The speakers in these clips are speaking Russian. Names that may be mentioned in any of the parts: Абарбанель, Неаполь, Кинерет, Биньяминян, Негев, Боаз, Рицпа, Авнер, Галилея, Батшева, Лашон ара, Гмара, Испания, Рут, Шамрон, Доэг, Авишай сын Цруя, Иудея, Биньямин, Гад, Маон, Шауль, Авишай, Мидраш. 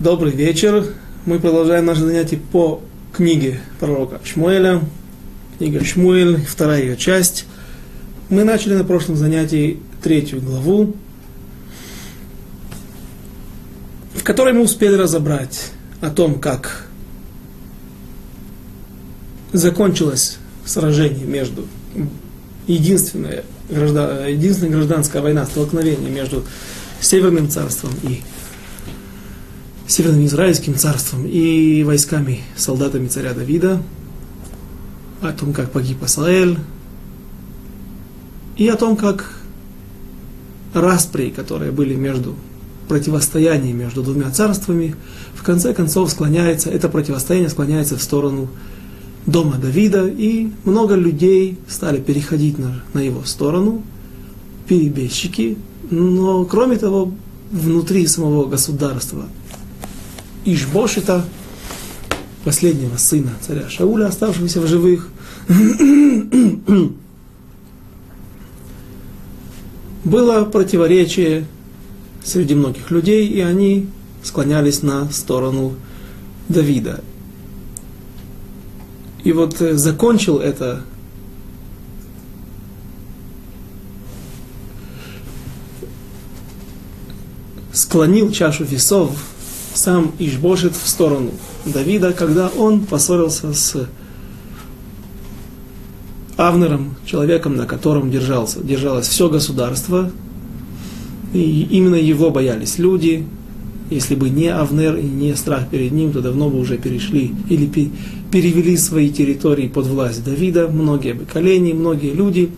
Добрый вечер. Мы продолжаем наши занятия по книге пророка Шмуэля. Книга Шмуэль, вторая ее часть. Мы начали на прошлом занятии третью главу, в которой мы успели разобрать о том, как закончилось сражение между единственная гражданская война, столкновение между Северным царством и Северным Израильским царством и войсками, солдатами царя Давида, о том, как погиб Асаэль, и о том, как распри, которые были между противостоянием между двумя царствами, в конце концов это противостояние склоняется в сторону дома Давида, и много людей стали переходить на его сторону, перебежчики, но кроме того, внутри самого государства Иш-бошета, последнего сына царя Шауля, оставшегося в живых, было противоречие среди многих людей, и они склонялись на сторону Давида. И вот закончил это склонил чашу весов сам Иш-бошет в сторону Давида, когда он поссорился с Авнером, человеком, на котором держалось все государство, и именно его боялись люди. Если бы не Авнер и не страх перед ним, то давно бы уже перешли или перевели свои территории под власть Давида, многие поколения, многие люди.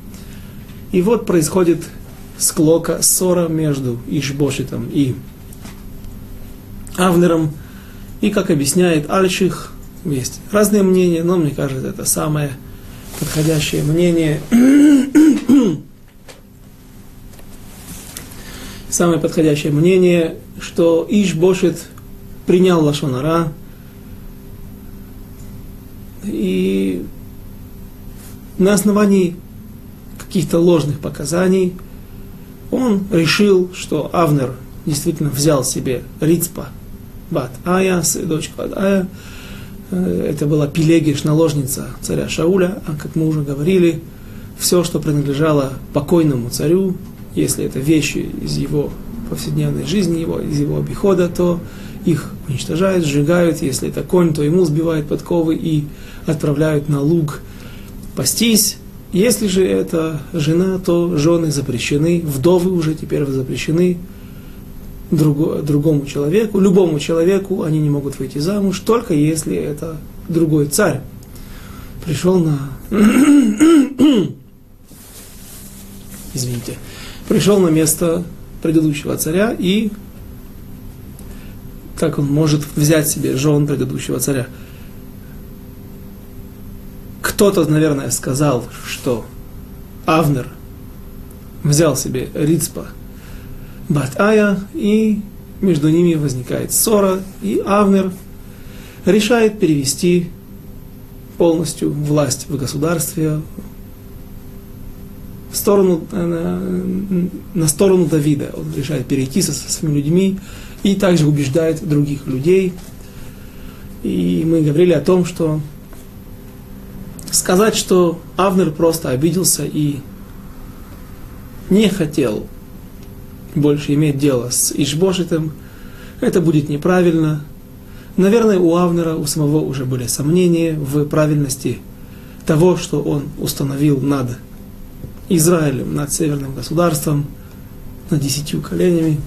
И вот происходит склока, ссора между Иш-бошетом и Авнером, и, как объясняет Альских, есть разные мнения, но мне кажется, это самое подходящее мнение, что Иш-бошет принял лашон ара и на основании каких-то ложных показаний он решил, что Авнер действительно взял себе Рицпа, бат Ая, дочку от Ая. Это была Пелегиш, наложница царя Шауля, а как мы уже говорили, все, что принадлежало покойному царю, если это вещи из его повседневной жизни, из его обихода, то их уничтожают, сжигают, если это конь, то ему сбивают подковы и отправляют на луг пастись. Если же это жена, то жены запрещены, вдовы уже теперь запрещены другому человеку, любому человеку, они не могут выйти замуж, только если это другой царь пришел на место предыдущего царя, и как он может взять себе жен предыдущего царя. Кто-то, наверное, сказал, что Авнер взял себе Рицпа Бат-Ая, и между ними возникает ссора, и Авнер решает перевести полностью власть в государстве на сторону Давида. Он решает перейти со своими людьми и также убеждает других людей. И мы говорили о том, что сказать, что Авнер просто обиделся и не хотел больше иметь дело с Иш-бошетом, это будет неправильно. Наверное, у Авнера у самого уже были сомнения в правильности того, что он установил над Израилем, над северным государством, над 10 коленями,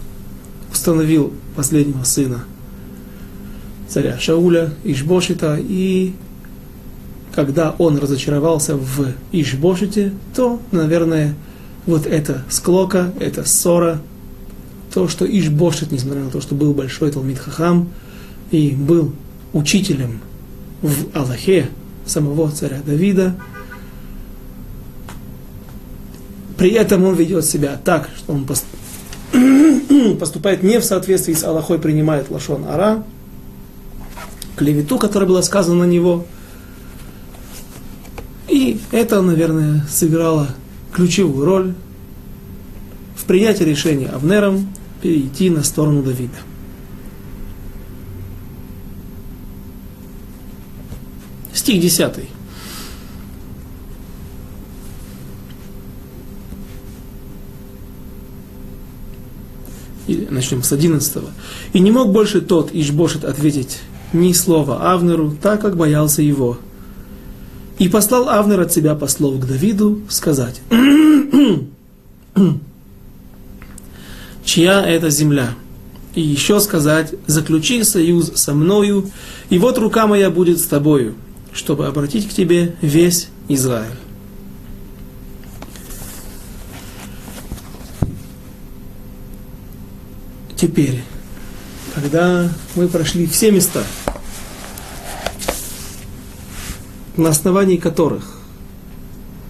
установил последнего сына царя Шауля, Иш-бошета, и когда он разочаровался в Иш-бошете, то, наверное, вот эта склока, эта ссора, то, что Иш-бошет, несмотря на то, что был большой Талмид Хахам и был учителем в Аллахе самого царя Давида, при этом он ведет себя так, что он поступает не в соответствии с Аллахой, принимает лашон ара, клевету, которая была сказана на него. И это, наверное, сыграло ключевую роль в принятии решения Авнером перейти на сторону Давида. стих 10. Начнем с 11. «И не мог больше тот, Иш-бошет, ответить ни слова Авнеру, так как боялся его. И послал Авнер от себя послов к Давиду сказать: чья это земля? И еще сказать: заключи союз со мною, и вот рука моя будет с тобою, чтобы обратить к тебе весь Израиль». Теперь, когда мы прошли все места, на основании которых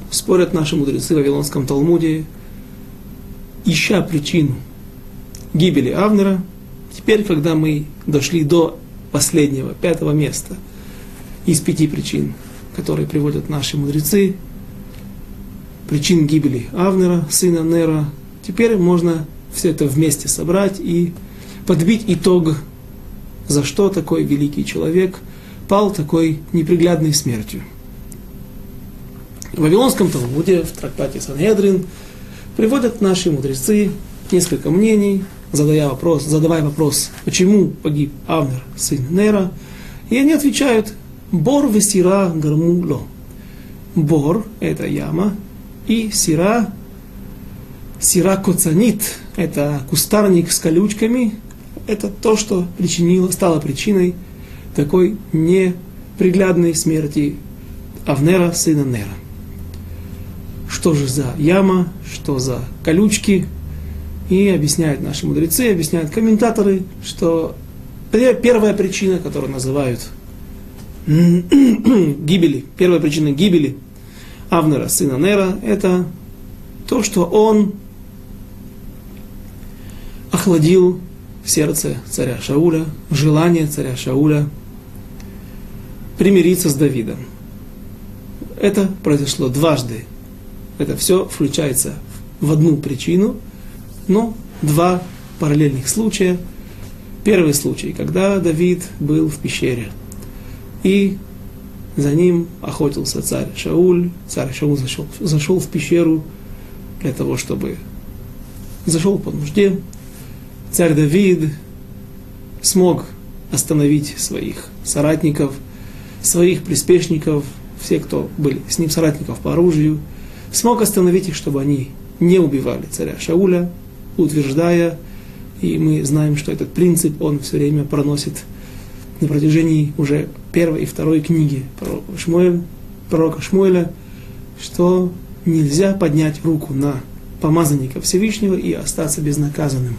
спорят наши мудрецы в Вавилонском Талмуде, ища причину гибели Авнера, теперь, когда мы дошли до последнего, 5-го места из 5 причин, которые приводят наши мудрецы, причин гибели Авнера, сына Нера, теперь можно все это вместе собрать и подбить итог, за что такой великий человек пал такой неприглядной смертью. В Вавилонском Талмуде, в трактате Сангедрин, приводят наши мудрецы несколько мнений, задавая вопрос, почему погиб Авнер, сын Нера, и они отвечают: «Бор весира гармуло». Бор – это яма, и сира, сиракоцанит, это кустарник с колючками, это то, что стало причиной такой неприглядной смерти Авнера, сына Нера. Что же за яма, что за колючки? И объясняют наши мудрецы, объясняют комментаторы, что первая причина, которую называют гибели, первая причина гибели Авнера, сына Нера, это то, что он охладил сердце царя Шауля, желание царя Шауля примириться с Давидом. Это произошло дважды. Это все включается в одну причину, но 2 параллельных случая. Первый случай, когда Давид был в пещере, и за ним охотился царь Шауль. Царь Шауль зашел в пещеру для того, чтобы... Зашел по нужде. Царь Давид смог остановить своих соратников, своих приспешников, все, кто были с ним соратников по оружию, смог остановить их, чтобы они не убивали царя Шауля, утверждая, и мы знаем, что этот принцип он все время проносит на протяжении уже 1-й и 2-й книги пророка Шмуэля, что нельзя поднять руку на помазанника Всевышнего и остаться безнаказанным.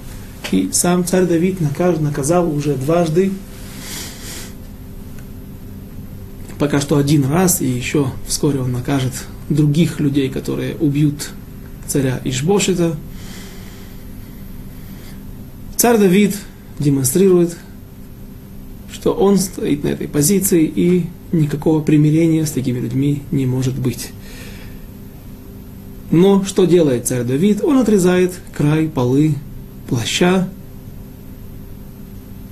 И сам царь Давид наказал уже дважды, пока что один раз, и еще вскоре он накажет других людей, которые убьют царя Иш-бошета. Царь Давид демонстрирует, что он стоит на этой позиции, и никакого примирения с такими людьми не может быть. Но что делает царь Давид? Он отрезает край полы плаща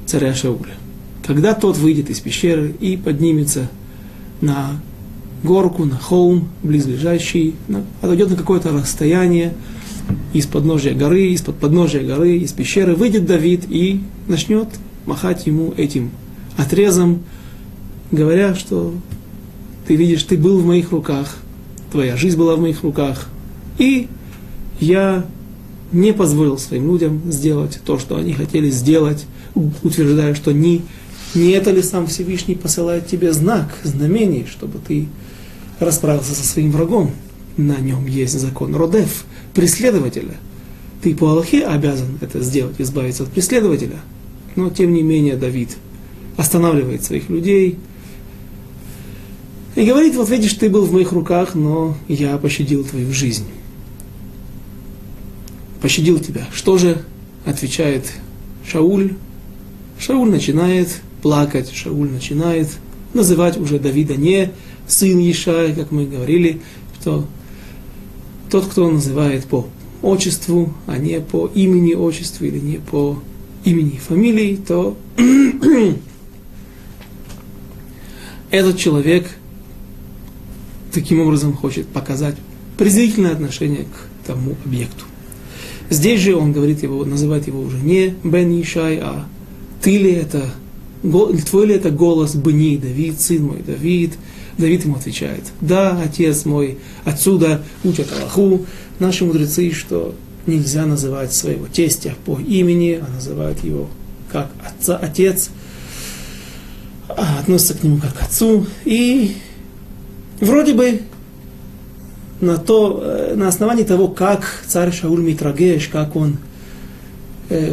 царя Шауля. Когда тот выйдет из пещеры и поднимется на горку, на холм близлежащий, отойдет на какое-то расстояние из-под подножия горы, из пещеры, выйдет Давид и начнет махать ему этим отрезом, говоря, что ты видишь, ты был в моих руках, твоя жизнь была в моих руках, и я не позволил своим людям сделать то, что они хотели сделать, утверждая, что не это ли сам Всевышний посылает тебе знак, знамение, чтобы ты расправился со своим врагом. На нем есть закон Родеф, преследователя. Ты по Аллахе обязан это сделать, избавиться от преследователя. Но тем не менее Давид останавливает своих людей и говорит: вот видишь, ты был в моих руках, но я пощадил твою жизнь. Пощадил тебя. Что же отвечает Шауль? Шауль начинает плакать, Шауль начинает называть уже Давида не сын Ишая, как мы говорили, что тот, кто называет по отчеству, а не по имени отчеству или не по имени фамилии, то этот человек таким образом хочет показать презрительное отношение к тому объекту. Здесь же он говорит его, называет его уже не Бен Ишай, а ты ли это, твой ли это голос Бни, Давид, сын мой Давид. Давид ему отвечает: да, отец мой. Отсюда учат Аллаху наши мудрецы, что нельзя называть своего тестя по имени, а называют его как отца, отец, а относятся к нему как к отцу. И вроде бы на основании того, как царь Шауль Митрагеш, как он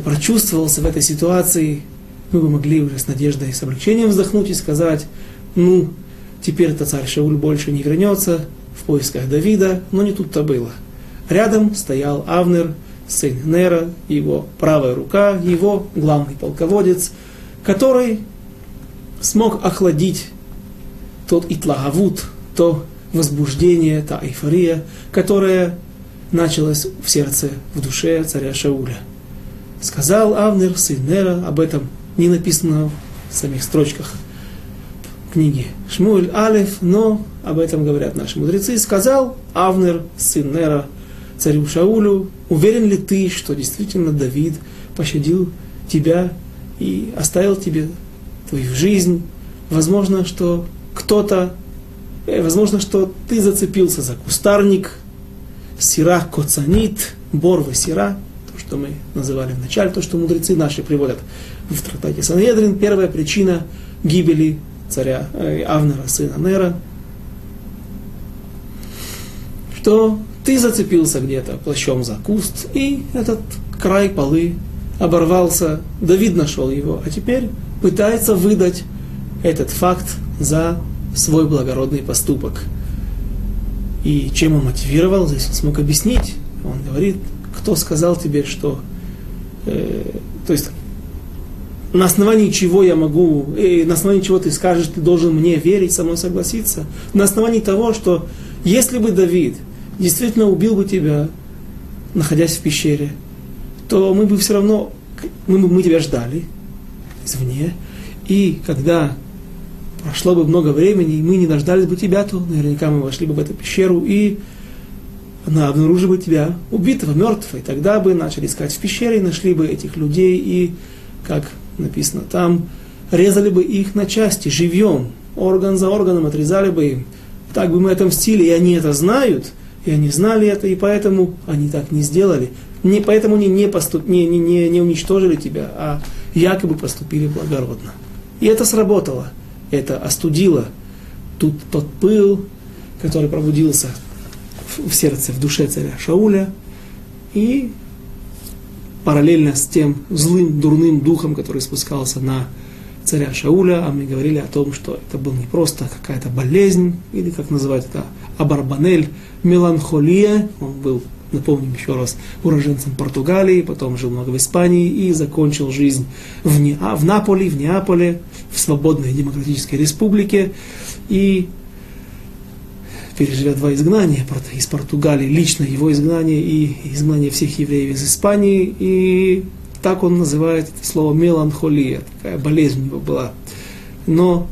прочувствовался в этой ситуации, мы бы могли уже с надеждой и с облегчением вздохнуть и сказать: ну, теперь-то царь Шауль больше не вернется в поисках Давида. Но не тут-то было. Рядом стоял Авнер, сын Нера, его правая рука, его главный полководец, который смог охладить тот итлагавут, то возбуждение, та эйфория, которая началась в сердце, в душе царя Шауля. Сказал Авнер, сын Нера, об этом не написано в самих строчках книги Шмуэль Алеф, но об этом говорят наши мудрецы. Сказал Авнер, сын Нера, царю Шаулю: уверен ли ты, что действительно Давид пощадил тебя и оставил тебе твою жизнь? Возможно, что ты зацепился за кустарник, сира коцанит, борва сира, то, что мы называли вначале, то, что мудрецы наши приводят в трактате Сангедрин, первая причина гибели царя Авнера, сына Нера, что ты зацепился где-то плащом за куст, и этот край полы оборвался, Давид нашел его, а теперь пытается выдать этот факт за свой благородный поступок. И чем он мотивировал, здесь он смог объяснить. Он говорит: кто сказал тебе, что... то есть, на основании чего я могу... на основании чего ты скажешь, ты должен мне верить, со мной согласиться? На основании того, что если бы Давид действительно убил бы тебя, находясь в пещере, то мы бы все равно... Мы тебя ждали извне. И когда прошло бы много времени, и мы не дождались бы тебя, то наверняка мы вошли бы в эту пещеру, и она обнаружила бы тебя убитого, мертвого. И тогда бы начали искать в пещере, и нашли бы этих людей, и, как написано там, резали бы их на части, живьем, орган за органом отрезали бы им. Так бы мы отомстили, и они это знают, и они знали это, и поэтому они так не сделали. Поэтому они не уничтожили тебя, а якобы поступили благородно. И это сработало. Это остудило тот пыл, который пробудился в сердце, в душе царя Шауля, и параллельно с тем злым, дурным духом, который спускался на царя Шауля, а мы говорили о том, что это был не просто какая-то болезнь, или как называют это, Абарбанель, меланхолия. Он был, напомним еще раз, уроженцем Португалии, потом жил много в Испании и закончил жизнь в Неаполе, в свободной демократической республике, и переживя два изгнания из Португалии, лично его изгнание и изгнание всех евреев из Испании, и так он называет это слово меланхолия, такая болезнь у него была. Но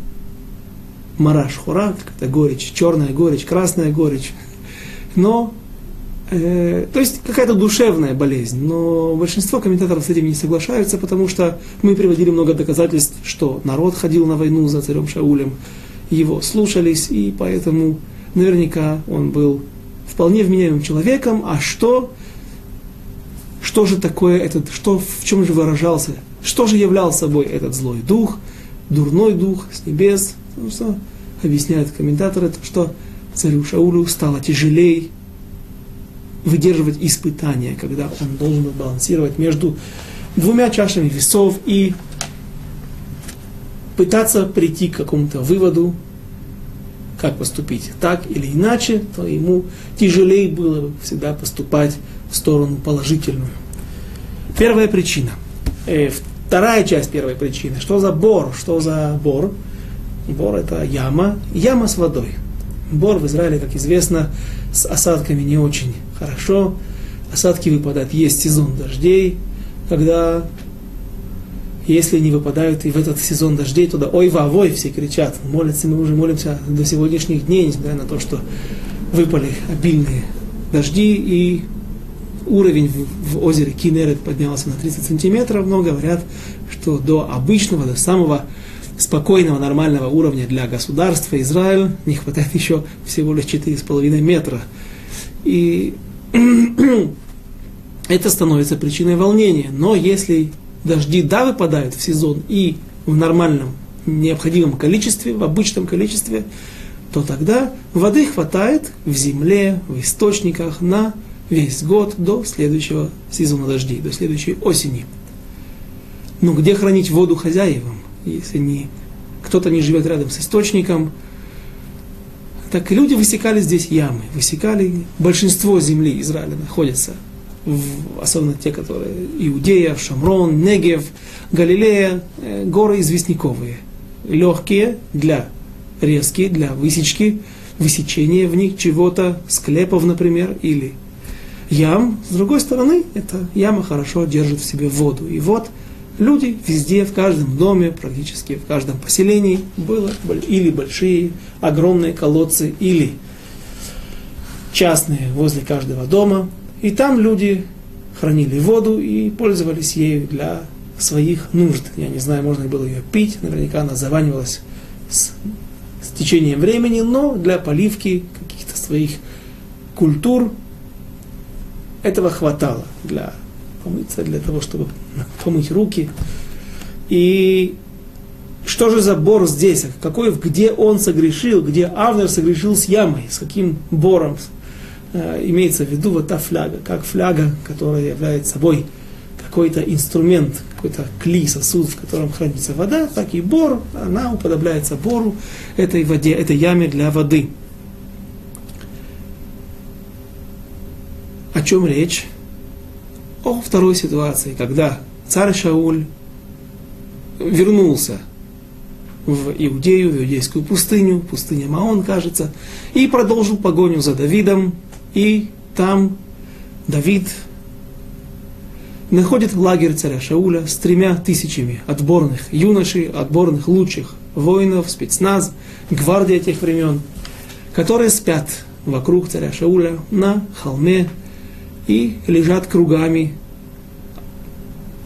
мараш хурак, это горечь, черная горечь, красная горечь, но то есть какая-то душевная болезнь, но большинство комментаторов с этим не соглашаются, потому что мы приводили много доказательств, что народ ходил на войну за царем Шаулем, его слушались, и поэтому наверняка он был вполне вменяемым человеком. А что же такое этот, в чем же выражался, что же являл собой этот злой дух, дурной дух с небес? Потому что, объясняют комментаторы, что царю Шаулю стало тяжелее выдерживать испытания, когда он должен был балансировать между двумя чашами весов и пытаться прийти к какому-то выводу, как поступить так или иначе, то ему тяжелее было всегда поступать в сторону положительную. Первая причина. Вторая часть первой причины. Что за бор? Что за бор? Бор – это яма. Яма с водой. Бор в Израиле, как известно, с осадками не очень хорошо. Осадки выпадают, есть сезон дождей, когда если не выпадают и в этот сезон дождей, туда ой-ва-вой все кричат, молятся, мы уже молимся до сегодняшних дней, несмотря на то, что выпали обильные дожди, и уровень в озере Кинерет поднялся на 30 сантиметров, но говорят, что до обычного, до самого спокойного, нормального уровня для государства Израиль не хватает еще всего лишь 4,5 метра. И это становится причиной волнения. Но если дожди, да, выпадают в сезон и в нормальном, необходимом количестве, в обычном количестве, то тогда воды хватает в земле, в источниках на весь год до следующего сезона дождей, до следующей осени. Но где хранить воду хозяевам, если не, кто-то не живет рядом с источником? Так люди высекали здесь ямы, высекали. Большинство земли Израиля находится, особенно те, которые Иудея, Шамрон, Негев, Галилея, горы известняковые, легкие для резки, для высечки, высечения в них чего-то, склепов, например, или ям. С другой стороны, эта яма хорошо держит в себе воду. И вот люди везде, в каждом доме, практически в каждом поселении было или большие, огромные колодцы, или частные возле каждого дома. И там люди хранили воду и пользовались ею для своих нужд. Я не знаю, можно было ее пить, наверняка она заванивалась с течением времени, но для поливки каких-то своих культур этого хватало для помыться, для того, чтобы помыть руки. И что же за бор здесь? Какой, где он согрешил, где Авнер согрешил с ямой, с каким бором? Имеется в виду вот та фляга, как фляга, которая является собой какой-то инструмент, какой-то кли, сосуд, в котором хранится вода, так и бор, она уподобляется бору, этой воде, этой яме для воды. О чем речь? О второй ситуации, когда царь Шауль вернулся в Иудею, в иудейскую пустыню, пустыня Маон, кажется, и продолжил погоню за Давидом, и там Давид находит лагерь царя Шауля с 3000 отборных юношей, отборных лучших воинов, спецназ, гвардия тех времен, которые спят вокруг царя Шауля на холме и лежат кругами,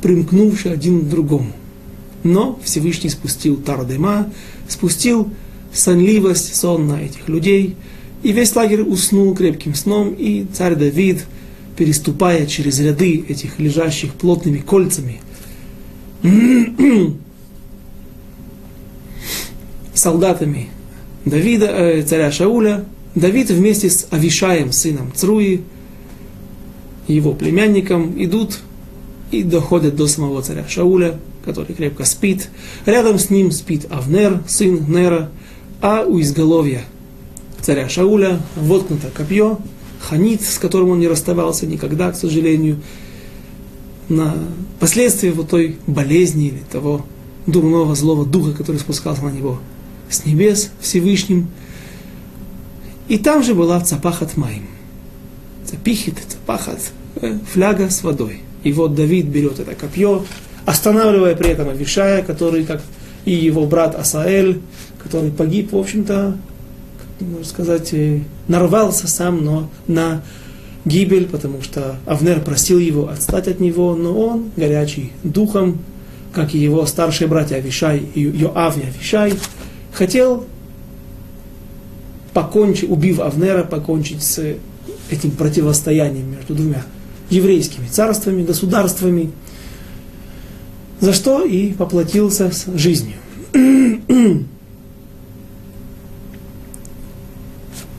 примкнувши один к другому. Но Всевышний спустил тардема, спустил сонливость, сон на этих людей, и весь лагерь уснул крепким сном, и царь Давид, переступая через ряды этих лежащих плотными кольцами солдатами Давида, царя Шауля, Давид вместе с Авишаем, сыном Цруи, его племянником, идут и доходят до самого царя Шауля, который крепко спит. Рядом с ним спит Авнер, сын Нера, а у изголовья царя Шауля воткнуто копье, ханит, с которым он не расставался никогда, к сожалению, на последствия вот той болезни или того дурного, злого духа, который спускался на него с небес Всевышним. И там же была цапахат майм. Цапихит, цапахат, фляга с водой. И вот Давид берет это копье, останавливая при этом Авишая, который, как и его брат Асаэль, который погиб, в общем-то, можно сказать, нарвался сам, но на гибель, потому что Авнер просил его отстать от него, но он, горячий духом, как и его старшие братья Авишай, Йоав и Авишай, хотел, убив Авнера, покончить с этим противостоянием между двумя еврейскими царствами, государствами, за что и поплатился с жизнью.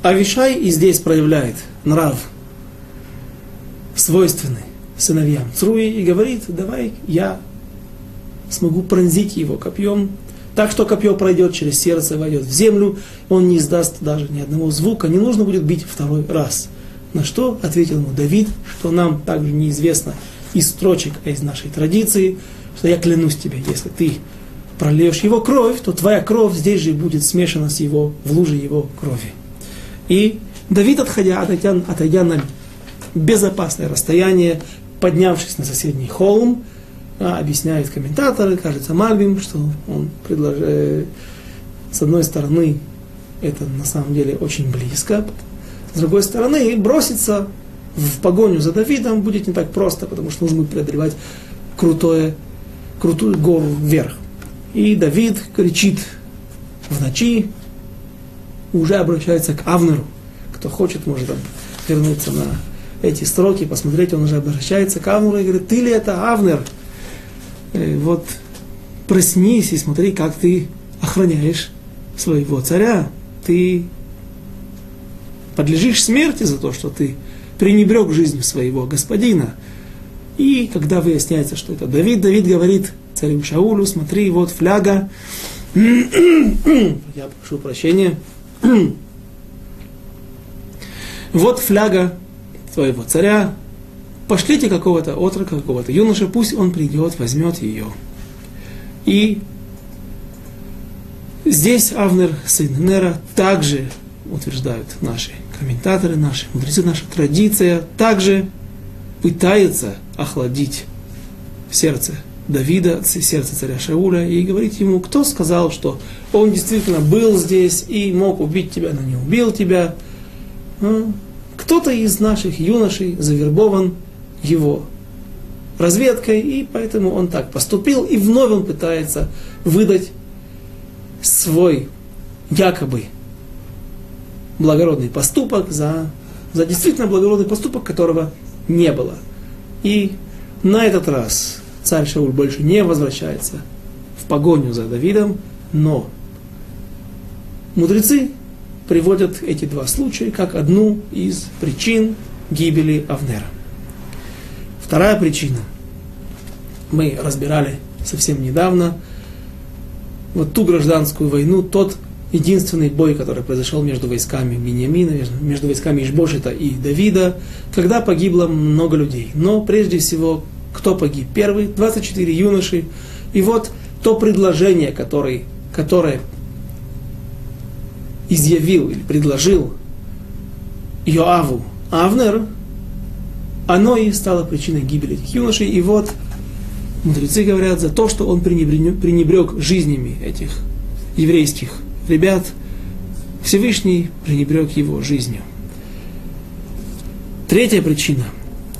Авишай и здесь проявляет нрав, свойственный сыновьям Цруи, и говорит: давай я смогу пронзить его копьем, так что копье пройдет через сердце, войдет в землю, он не издаст даже ни одного звука, не нужно будет бить второй раз. На что ответил ему Давид, что нам также неизвестно из строчек, а из нашей традиции, что я клянусь тебе, если ты прольешь его кровь, то твоя кровь здесь же будет смешана с его, в луже его крови. И Давид, отойдя на безопасное расстояние, поднявшись на соседний холм, объясняют комментаторы, кажется, Мальбим, что он предложил, с одной стороны, это на самом деле очень близко, с другой стороны, броситься в погоню за Давидом будет не так просто, потому что нужно будет преодолевать крутую гору вверх. И Давид кричит в ночи, уже обращается к Авнеру. Кто хочет, может вернуться на эти строки, посмотреть, он уже обращается к Авнеру и говорит: «Ты ли это, Авнер? Вот проснись и смотри, как ты охраняешь своего царя. Ты подлежишь смерти за то, что ты пренебрег жизнью своего господина». И когда выясняется, что это Давид, Давид говорит царю Шаулю: «Смотри, вот фляга». Я прошу прощения. «Вот фляга твоего царя. Пошлите какого-то отрока, какого-то юноша, пусть он придет, возьмет ее». И здесь Авнер, сын Нера, также утверждают наши комментаторы, наши мудрецы, наша традиция, также пытается охладить сердце Давида, сердце царя Шауля, и говорит ему: кто сказал, что он действительно был здесь и мог убить тебя, но не убил тебя? Кто-то из наших юношей завербован его разведкой, и поэтому он так поступил, и вновь он пытается выдать свой якобы благородный поступок за действительно благородный поступок, которого не было. И на этот раз царь Шауль больше не возвращается в погоню за Давидом, но мудрецы приводят эти два случая как одну из причин гибели Авнера. Вторая причина. Мы разбирали совсем недавно вот ту гражданскую войну, тот единственный бой, который произошел между войсками Биньямина, между войсками Иш-бошета и Давида, когда погибло много людей. Но прежде всего, кто погиб первый? 24 юноши. И вот то предложение, которое изъявил или предложил Йоаву Авнер, оно и стало причиной гибели этих юношей. И вот мудрецы говорят, за то, что он пренебрег жизнями этих еврейских ребят, Всевышний пренебрег его жизнью. Третья причина.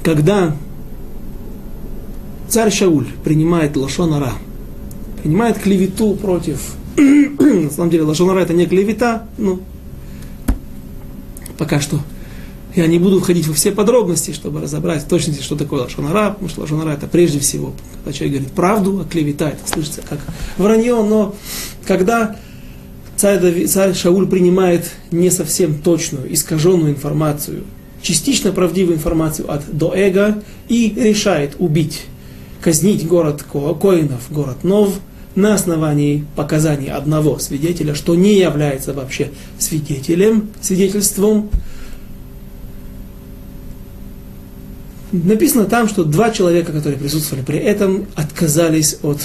Когда царь Шауль принимает лашон ара, принимает клевету против... На самом деле лашон ара это не клевета, но пока что я не буду входить во все подробности, чтобы разобрать в точности, что такое лашон ара, потому что лашон ара это прежде всего, когда человек говорит правду, а клевета это слышится как вранье, но когда царь Шауль принимает не совсем точную, искаженную информацию, частично правдивую информацию от Доэга и решает убить, казнить город Коинов, город Нов, на основании показаний одного свидетеля, что не является вообще свидетельством. Написано там, что два человека, которые присутствовали при этом, отказались от...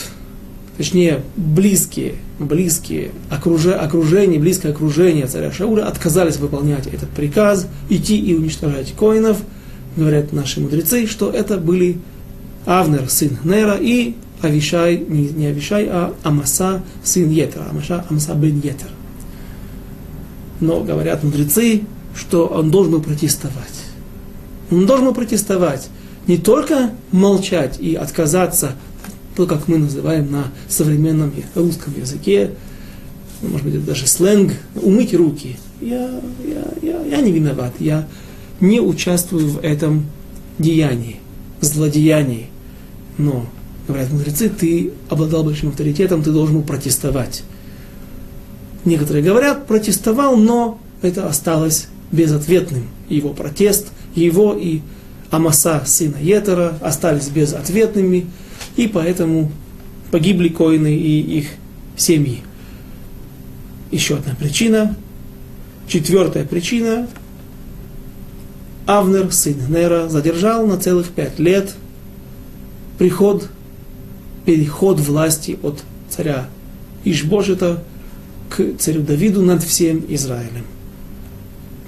Точнее, близкое окружение царя Шауля отказались выполнять этот приказ, идти и уничтожать коинов. Говорят наши мудрецы, что это были Авнер, сын Нера, и Авишай, не Авишай, а Амаса, сын Етера, Амаса бен Етер. Но говорят мудрецы, что он должен был протестовать. Он должен был протестовать, не только молчать и отказаться, то, как мы называем на современном русском языке, может быть, это даже сленг, умыть руки. Я не виноват, я не участвую в этом деянии, злодеянии. Но, говорят мудрецы, ты обладал большим авторитетом, ты должен был протестовать. Некоторые говорят, протестовал, но это осталось безответным. Его протест, его и Амаса, сына Етера, остались безответными, и поэтому погибли коины и их семьи. Еще одна причина. Четвертая причина. Авнер, сын Нера, задержал на целых 5 лет переход власти от царя Иш-бошета к царю Давиду над всем Израилем.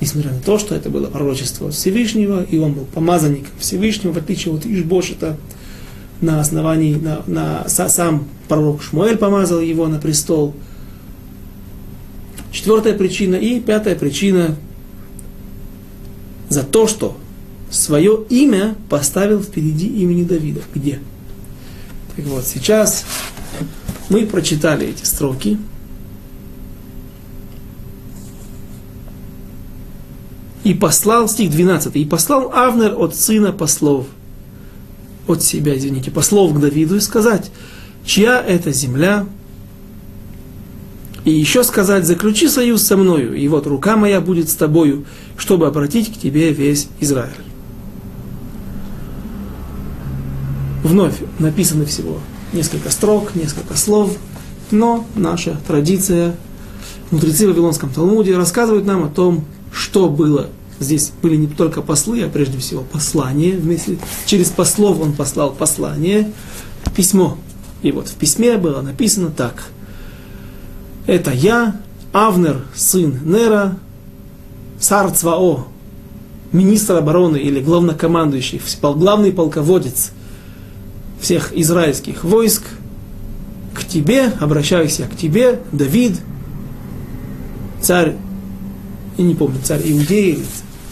Несмотря на то, что это было пророчество Всевышнего, и он был помазанником Всевышнего, в отличие от Иш-бошета, на основании, сам пророк Шмуэль помазал его на престол. Четвертая причина и пятая причина за то, что свое имя поставил впереди имени Давида. Где? Так вот, сейчас мы прочитали эти строки. И послал, стих 12, и послал Авнер от сына послов, от себя, извините, послов к Давиду и сказать, чья это земля, и еще сказать, заключи союз со мною, и вот рука моя будет с тобою, чтобы обратить к тебе весь Израиль. Вновь написано всего несколько строк, несколько слов, но наша традиция, мудрецы в Вавилонском Талмуде рассказывают нам о том, что было. Здесь были не только послы, а прежде всего послание. Вместе, через послов он послал послание, письмо. И вот в письме было написано так. Это я, Авнер, сын Нера, сар Цвао, министр обороны или главнокомандующий, главный полководец всех израильских войск, к тебе, обращаюсь я к тебе, Давид, царь, я не помню, царь Иудеи,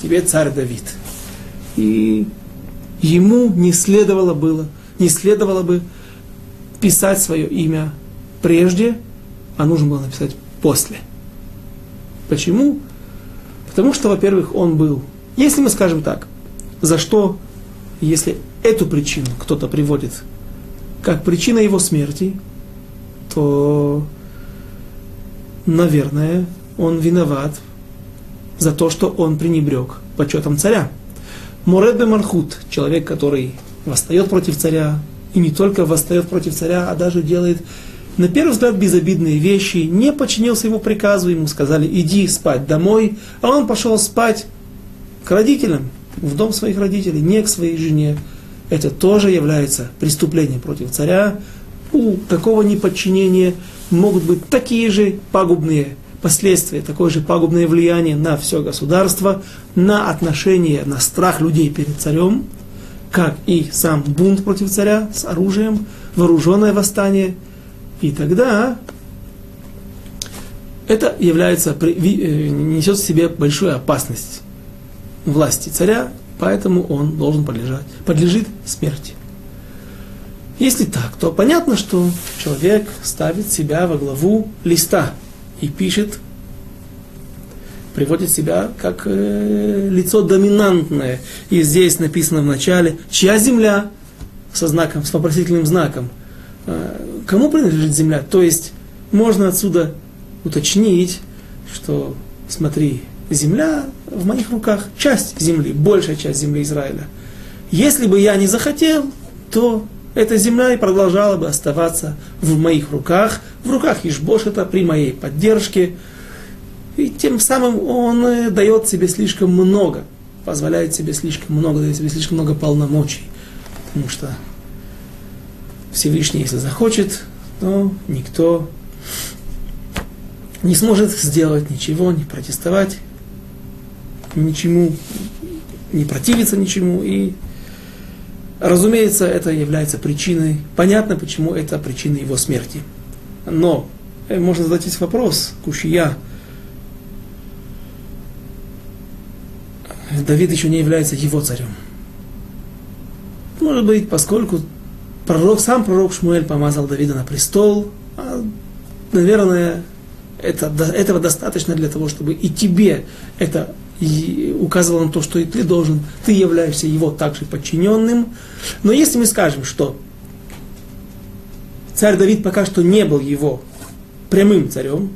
тебе царь Давид. И ему не следовало бы писать свое имя прежде, а нужно было написать после. Почему? Потому что, во-первых, он был, если мы скажем так, за что, если эту причину кто-то приводит как причина его смерти, то, наверное, он виноват за то, что он пренебрег почетом царя. Моред бе Малхут, человек, который восстает против царя, и не только восстает против царя, а даже делает, на первый взгляд, безобидные вещи, не подчинился его приказу, ему сказали, иди спать домой, а он пошел спать к родителям, в дом своих родителей, не к своей жене. Это тоже является преступлением против царя. У такого неподчинения могут быть такие же пагубные последствия, такое же пагубное влияние на все государство, на отношения, на страх людей перед царем, как и сам бунт против царя с оружием, вооруженное восстание. И тогда это является, несет в себе большую опасность власти царя, поэтому он должен подлежит смерти. Если так, то понятно, что человек ставит себя во главу листа и пишет, приводит себя как лицо доминантное. И здесь написано в начале, чья земля, со знаком, с вопросительным знаком. Кому принадлежит земля? То есть можно отсюда уточнить, что, смотри, земля в моих руках, часть земли, большая часть земли Израиля. Если бы я не захотел, то эта земля и продолжала бы оставаться в моих руках, в руках Иш-бошета, при моей поддержке. И тем самым он дает себе слишком много, позволяет себе слишком много, дает себе слишком много полномочий. Потому что Всевышний, если захочет, то никто не сможет сделать ничего, не протестовать, ничему, не противиться ничему. И, разумеется, это является причиной, понятно, почему это причина его смерти. Но можно задать здесь вопрос, кушия. Давид еще не является его царем. Может быть, поскольку сам пророк Шмуэль помазал Давида на престол, наверное, этого достаточно для того, чтобы и тебе это указывало на то, что и ты являешься его также подчиненным. Но если мы скажем, что царь Давид пока что не был его прямым царем,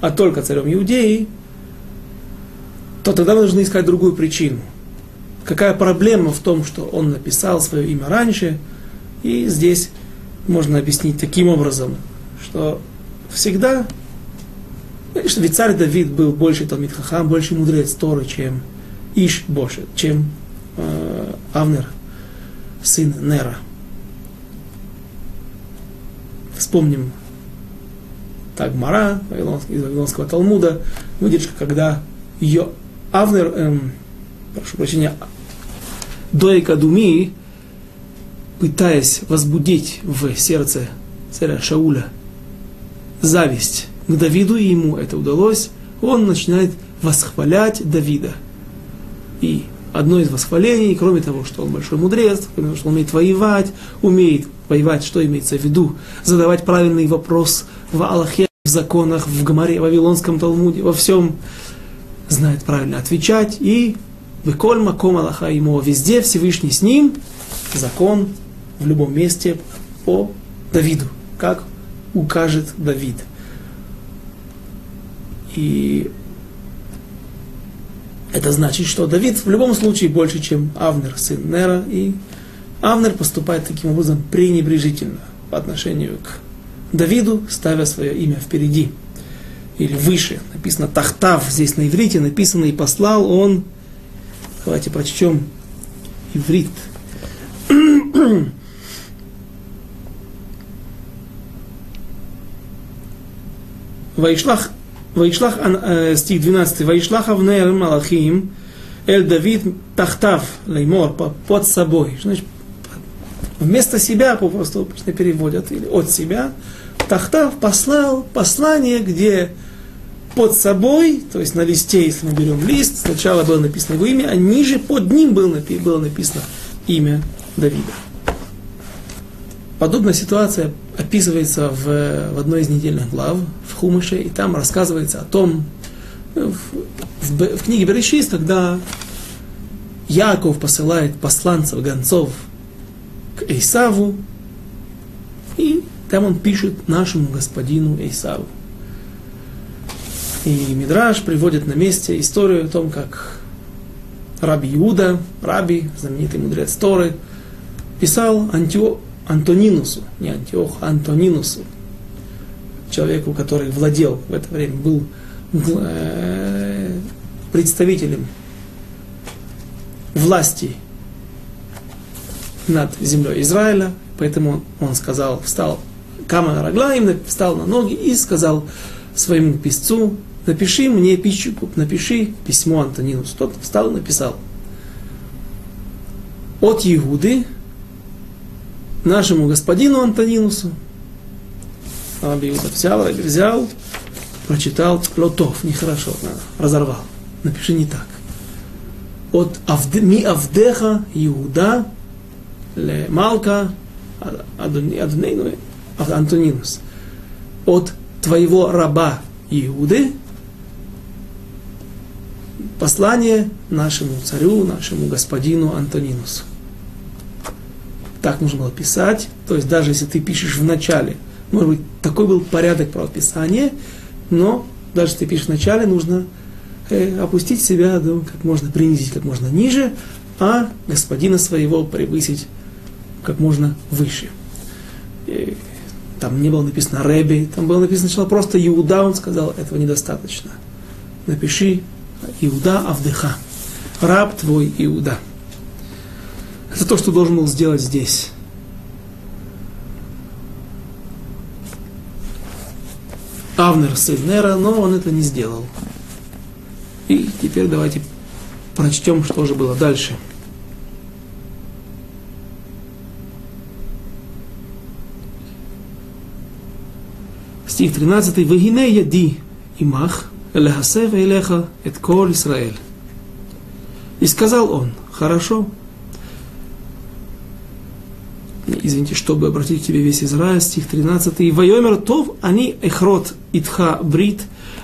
а только царем Иудеи, то тогда мы должны искать другую причину. Какая проблема в том, что он написал свое имя раньше? И здесь можно объяснить таким образом, что всегда, ведь царь Давид был больше Талмид Хахам, больше мудрец Торы, чем Иш-бошет, чем Авнер, сын Нера. Вспомним Тагмара из Вавилонского Талмуда, выдержка, когда Авнер, Доэг пытаясь возбудить в сердце царя Шауля зависть к Давиду, и ему это удалось, он начинает восхвалять Давида. И одно из восхвалений, кроме того, что он большой мудрец, кроме того, что он умеет воевать, что имеется в виду, задавать правильный вопрос в Аллахе, в законах, в Гамаре, в Вавилонском Талмуде, во всем, знает правильно отвечать, и «Выколь маком Аллаха ему», везде Всевышний с ним, закон в любом месте по Давиду, как укажет Давид. И это значит, что Давид в любом случае больше, чем Авнер, сын Нера, и Авнер поступает таким образом пренебрежительно по отношению к Давиду, ставя свое имя впереди или выше. Написано «Тахтав», здесь на иврите написано «И послал он». Давайте прочтем иврит. Ваишлах, стих 12. «Ваишлах Авнер Малахим, Эль Давид Тахтав Леймор», под собой. Значит, вместо себя попросту обычно переводят, или от себя. Тахтав послал послание, где под собой, то есть на листе, если мы берем лист, сначала было написано его имя, а ниже под ним было написано имя Давида. Подобная ситуация описывается в одной из недельных глав, в Хумыше, и там рассказывается о том, в книге Берешит, когда Яков посылает посланцев, гонцов к Эйсаву, и там он пишет нашему господину Эйсаву. И Мидраш приводит на месте историю о том, как Раби Иуда, знаменитый мудрец Торы, писал Антонинусу, человеку, который владел в это время, был представителем власти над землей Израиля, поэтому он сказал, встал Кама Раглаим, встал на ноги и сказал своему писцу: «Напиши мне, пищикуп, напиши письмо Антонинусу». Тот встал и написал: «От Иуды нашему господину Антонинусу». Раби Иуда взял, прочитал: «Лотов, нехорошо, разорвал. Напиши не так. От ми Авдеха Иуда ле Малка Адонейну Антонинус». От твоего раба Иуды послание нашему царю, нашему господину Антонинусу. Так нужно было писать. То есть даже если ты пишешь в начале, может быть, такой был порядок правописания, но даже если ты пишешь в начале, нужно опустить себя, как можно принизить, как можно ниже, а господина своего превысить как можно выше. Там не было написано «Рэби», там было написано сначала просто «Иуда», он сказал, этого недостаточно. Напиши «Иуда Авдеха», раб твой Иуда. Это то, что должен был сделать здесь. Авнер, сын Нера, но он это не сделал. И теперь давайте прочтем, что же было дальше. Стих 13. «Вегине яди имах, элехасев элеха эт коль Исраэль». И сказал он: «Хорошо». Извините, чтобы обратить к тебе весь Израиль. Стих 13. «Вайомер тов ани эхрот итха брит,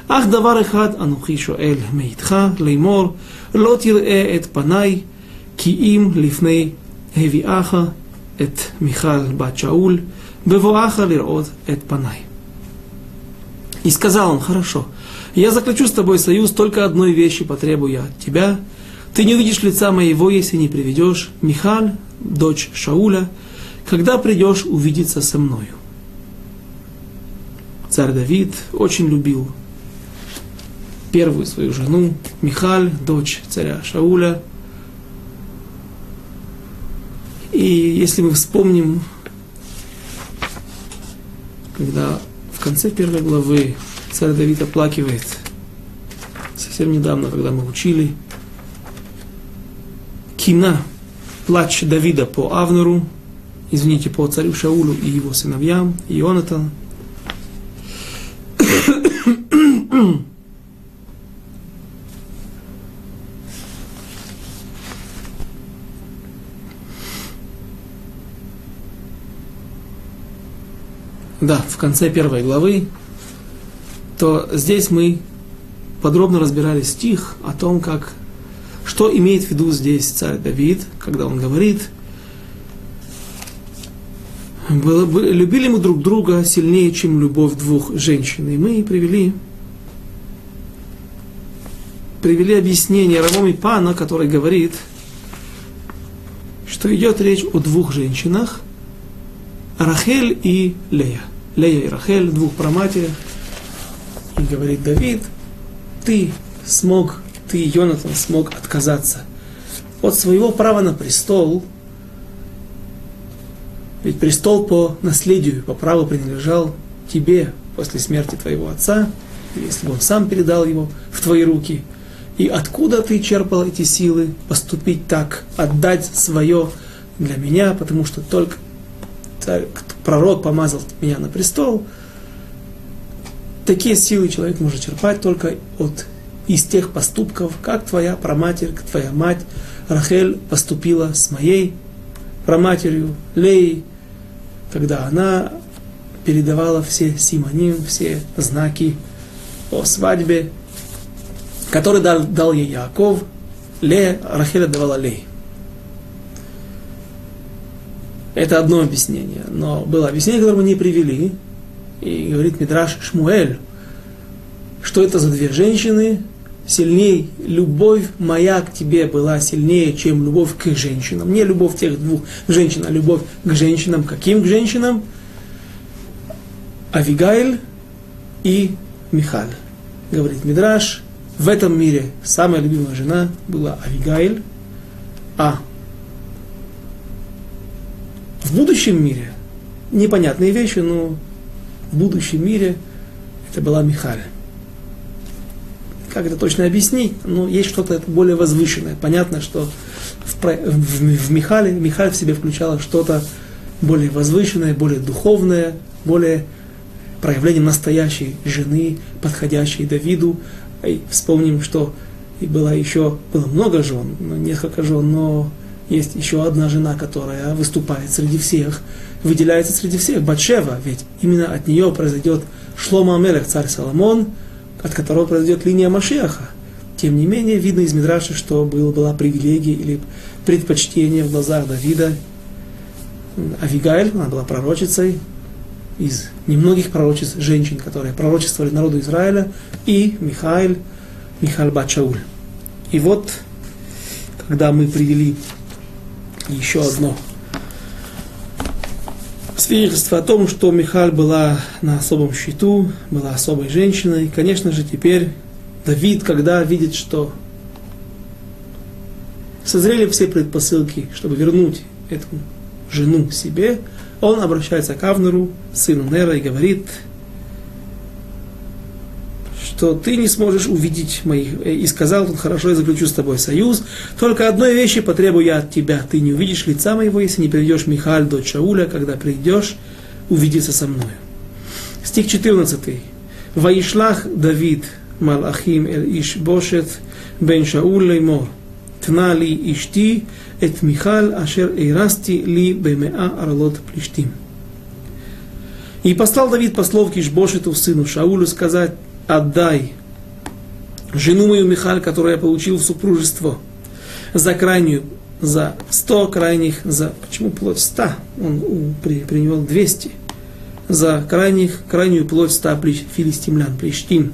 ах давар эхад анухи шоэль меитха леймор, ло тирэ эт панай, ки им лифней хевиаха эт михал бат Шауль, бевоаха лирот эт панай». И сказал он: «Хорошо, я заключу с тобой союз, только одной вещи потребую я от тебя. Ты не увидишь лица моего, если не приведешь Михаль, дочь Шауля, когда придешь увидеться со мною». Царь Давид очень любил первую свою жену, Михаль, дочь царя Шауля. И если мы вспомним, когда в конце первой главы царь Давид оплакивает, совсем недавно, когда мы учили, кина, плач Давида по Авнеру, извините, по царю Шаулю и его сыновьям, Ионатан. Да, в конце первой главы, то здесь мы подробно разбирали стих о том, как, что имеет в виду здесь царь Давид, когда он говорит: «Любили мы друг друга сильнее, чем любовь двух женщин». И мы привели объяснение Рамоми Пана, который говорит, что идет речь о двух женщинах, Рахель и Лея. Лея и Рахель, двух праматерей. И говорит Давид: ты, Йонатан, смог отказаться от своего права на престол, ведь престол по наследию, по праву принадлежал тебе после смерти твоего отца, если бы он сам передал его в твои руки. И откуда ты черпал эти силы поступить так, отдать свое для меня, потому что только пророк помазал меня на престол. Такие силы человек может черпать только из тех поступков, как твоя праматерь, твоя мать Рахель поступила с моей праматерью Леей, когда она передавала все симоним, все знаки о свадьбе, которые дал ей Яаков. Рахель отдавала Лей. Это одно объяснение, но было объяснение, которое мы не привели, и говорит Мидраш Шмуэль, что это за две женщины, сильнее, любовь моя к тебе была сильнее, чем любовь к женщинам, не любовь тех двух женщин, а любовь к женщинам, каким к женщинам? Авигайль и Михаль. Говорит Мидраш, в этом мире самая любимая жена была Авигайль, в будущем мире, непонятные вещи, но в будущем мире это была Михаль. Как это точно объяснить? Но есть что-то более возвышенное. Понятно, что в Михале Михаль в себе включала что-то более возвышенное, более духовное, более проявление настоящей жены, подходящей Давиду. И вспомним, что было много жен, несколько жен, но есть еще одна жена, которая выступает среди всех, выделяется среди всех, Батшева, ведь именно от нее произойдет Шломо Амелех, царь Соломон, от которого произойдет линия Машиаха. Тем не менее, видно из Мидраша, что была привилегия или предпочтение в глазах Давида Авигайль, она была пророчицей, из немногих пророчиц, женщин, которые пророчествовали народу Израиля, и Михаль бат Шауль. И вот, когда мы привели еще одно свидетельство о том, что Михаль была на особом счету, была особой женщиной. Конечно же, теперь Давид, когда видит, что созрели все предпосылки, чтобы вернуть эту жену себе, он обращается к Авнеру, сыну Нера, и говорит, что ты не сможешь увидеть моих... И сказал он: хорошо, я заключу с тобой союз. Только одной вещи потребую я от тебя. Ты не увидишь лица моего, если не приведешь Михаль, дочь Шауля, когда придешь увидеться со мною. Стих 14. «Ваишлах Давид малахим эль Иш-бошет бен Шауль леймор. Тна ли ишти эт Михаль ашер эйрасти ли бемеа орлот плештим». И послал Давид послов к Иш-бошету сыну Шаулю сказать: «Отдай жену мою Михаль, которую я получил в супружество, за крайнюю, за 100 крайних, за...» Почему плоть 100? Он принял 200. «За крайнюю плоть 100 филистимлян, плештим».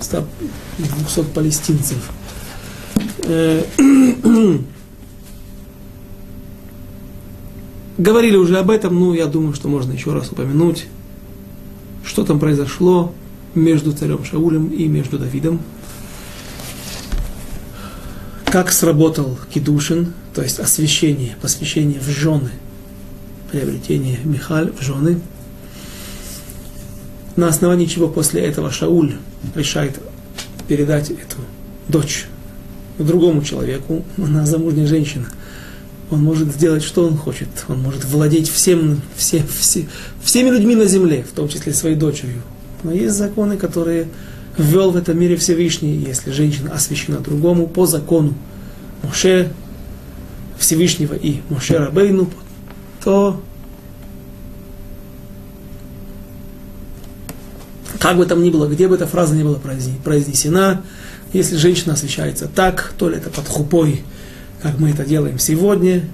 100, 200 палестинцев. Говорили уже об этом, но я думаю, что можно еще раз упомянуть, что там произошло между царем Шаулем и между Давидом. Как сработал кидушин, то есть освящение, посвящение в жены, приобретение Михаль в жены. На основании чего после этого Шауль решает передать эту дочь другому человеку, она замужняя женщина. Он может сделать, что он хочет. Он может владеть всеми людьми на земле, в том числе своей дочерью. Но есть законы, которые ввел в этом мире Всевышний. Если женщина освящена другому по закону Моше Всевышнего и Моше Рабейну, то как бы там ни было, где бы эта фраза ни была произнесена, если женщина освещается так, то ли это под хупой, как мы это делаем сегодня,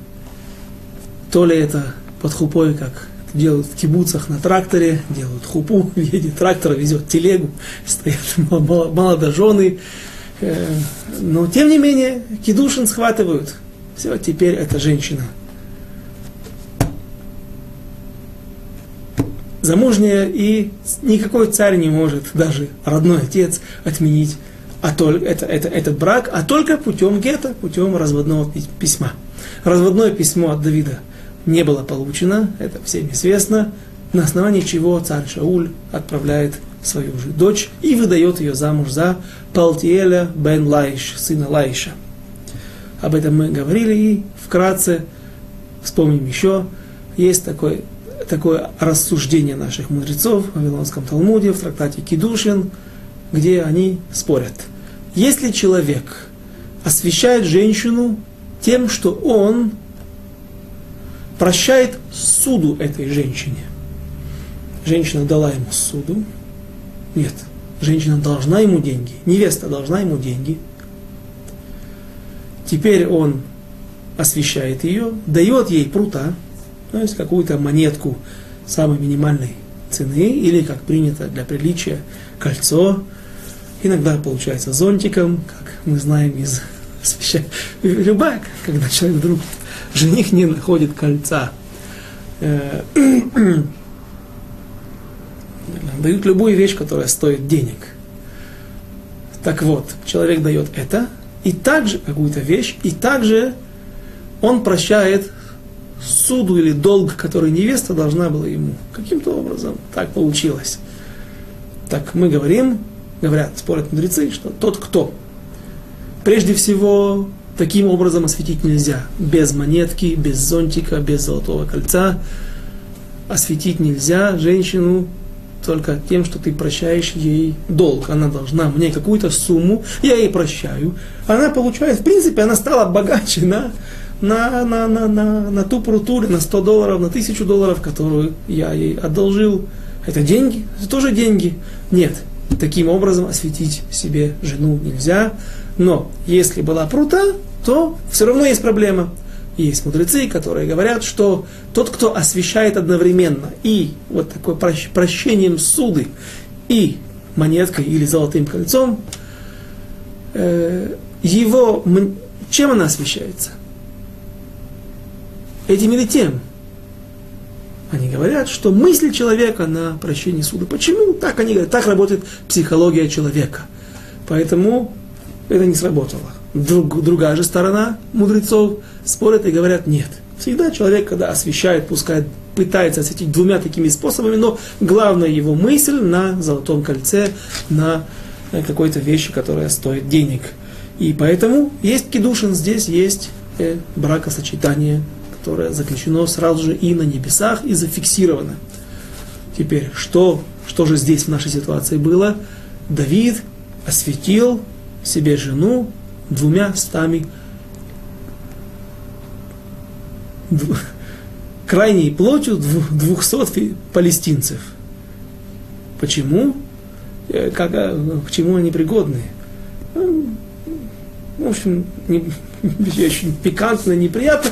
то ли это под хупой, как делают в кибуцах на тракторе, делают хупу, едет трактор, везет телегу, стоят молодожены. Но тем не менее, кидушин схватывают. Все, теперь это женщина. Замужняя, и никакой царь не может, даже родной отец, отменить этот брак, а только путем гета, путем разводного письма. Разводное письмо от Давида не было получено, это всем известно, на основании чего царь Шауль отправляет свою же дочь и выдает ее замуж за Палтиэля бен Лаиш, сына Лаиша. Об этом мы говорили, и вкратце вспомним еще. Есть такое рассуждение наших мудрецов в Вавилонском Талмуде, в трактате Кидушин, где они спорят. Если человек освящает женщину тем, что он прощает суду этой женщине. Женщина дала ему суду. Нет, женщина должна ему деньги. Невеста должна ему деньги. Теперь он освящает ее, дает ей прута, то есть какую-то монетку самой минимальной цены, или, как принято для приличия, кольцо. Иногда получается зонтиком, как мы знаем из освящения. Любая, когда человек вдруг, жених не находит кольца. Дают любую вещь, которая стоит денег. Так вот, человек дает это, и также какую-то вещь, и также он прощает суду или долг, который невеста должна была ему. Каким-то образом так получилось. Так мы говорят, спорят мудрецы, что тот, кто прежде всего таким образом осветить нельзя. Без монетки, без зонтика, без золотого кольца осветить нельзя женщину только тем, что ты прощаешь ей долг. Она должна мне какую-то сумму, я ей прощаю. Она получает, в принципе, она стала богаче на ту пруту, на $100, на $1000, которую я ей одолжил. Это деньги? Это тоже деньги? Нет. Таким образом осветить себе жену нельзя. Но если была прута, то все равно есть проблема. Есть мудрецы, которые говорят, что тот, кто освещает одновременно и вот такой прощением суды, и монеткой или золотым кольцом, его чем она освещается? Этим или тем? Они говорят, что мысль человека на прощении суды. Почему? Так они говорят, так работает психология человека. Поэтому это не сработало. Другая же сторона мудрецов спорят и говорят, нет. Всегда человек, когда освещает, пускай пытается осветить двумя такими способами, но главная его мысль на золотом кольце, на какой-то вещи, которая стоит денег. И поэтому есть кидушин, здесь есть бракосочетание, которое заключено сразу же и на небесах, и зафиксировано. Теперь, что же здесь в нашей ситуации было? Давид осветил себе жену 200 крайней плотью 200 палестинцев. Почему? К чему они пригодны? В общем, очень пикантно, неприятно.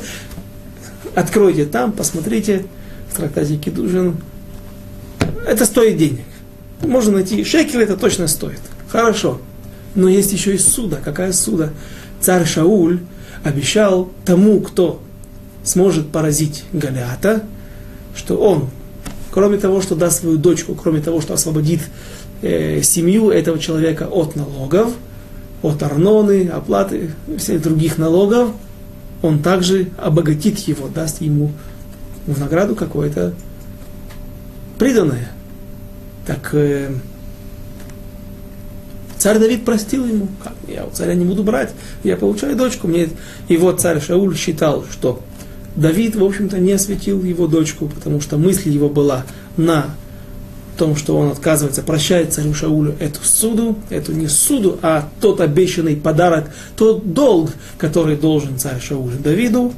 Откройте там, посмотрите в трактате Кидушин. Это стоит денег. Можно найти шекель, это точно стоит. Хорошо. Но есть еще и суда. Какая суда? Царь Шауль обещал тому, кто сможет поразить Голиата, что он, кроме того, что даст свою дочку, кроме того, что освободит семью этого человека от налогов, от арноны, оплаты, всех других налогов, он также обогатит его, даст ему в награду какое-то приданое. Так царь Давид простил ему. Как? Я у царя не буду брать, я получаю дочку. Мне... И вот царь Шауль считал, что Давид, в общем-то, не осветил его дочку, потому что мысль его была на том, что он отказывается прощать царю Шаулю эту суду, эту не суду, а тот обещанный подарок, тот долг, который должен царь Шауль Давиду,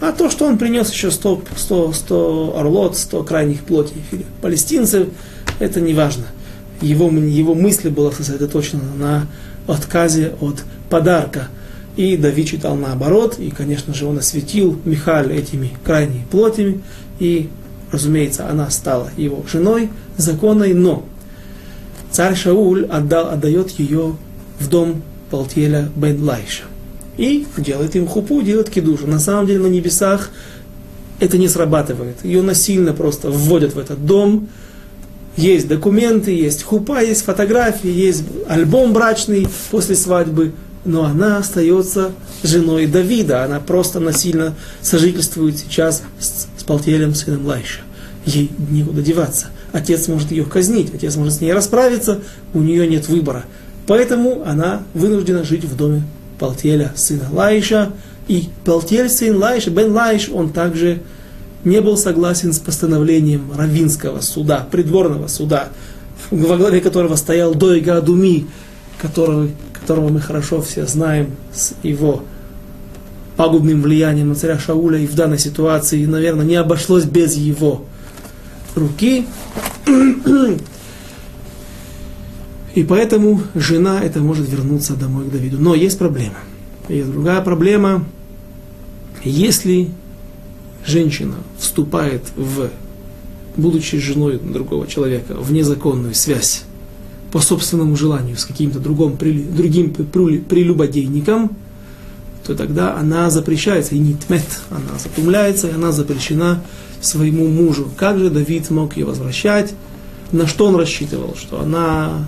а то, что он принес еще 100 орлот, 100 крайних плотей палестинцев, это не важно. Его мысль была сосредоточена на отказе от подарка. И Давид читал наоборот, и, конечно же, он осветил Михаль этими крайними плотями, и, разумеется, она стала его женой законной, но царь Шауль отдает ее в дом Палтиэля бен Лаиша и делает им хупу, делает кидушу. На самом деле на небесах это не срабатывает, ее насильно просто вводят в этот дом. Есть документы, есть хупа, есть фотографии, есть альбом брачный после свадьбы, но она остается женой Давида, она просто насильно сожительствует сейчас с Палтиэлем, сыном Лаиша. Ей некуда деваться. Отец может ее казнить, отец может с ней расправиться, у нее нет выбора. Поэтому она вынуждена жить в доме Палтиэля, сына Лаиша. И Палтиэль, сын Лаиша, бен Лаиш, он также не был согласен с постановлением раввинского суда, придворного суда, во главе которого стоял Доэг, которого мы хорошо все знаем, с его пагубным влиянием на царя Шауля, и в данной ситуации, наверное, не обошлось без его руки. И поэтому жена эта может вернуться домой к Давиду. Но есть проблема. Есть другая проблема. Если женщина вступает, будучи женой другого человека, в незаконную связь по собственному желанию с каким-то другим прелюбодейником, то тогда она запрещается, и нитмет, она затумляется, и она запрещена своему мужу. Как же Давид мог ее возвращать? На что он рассчитывал? Что она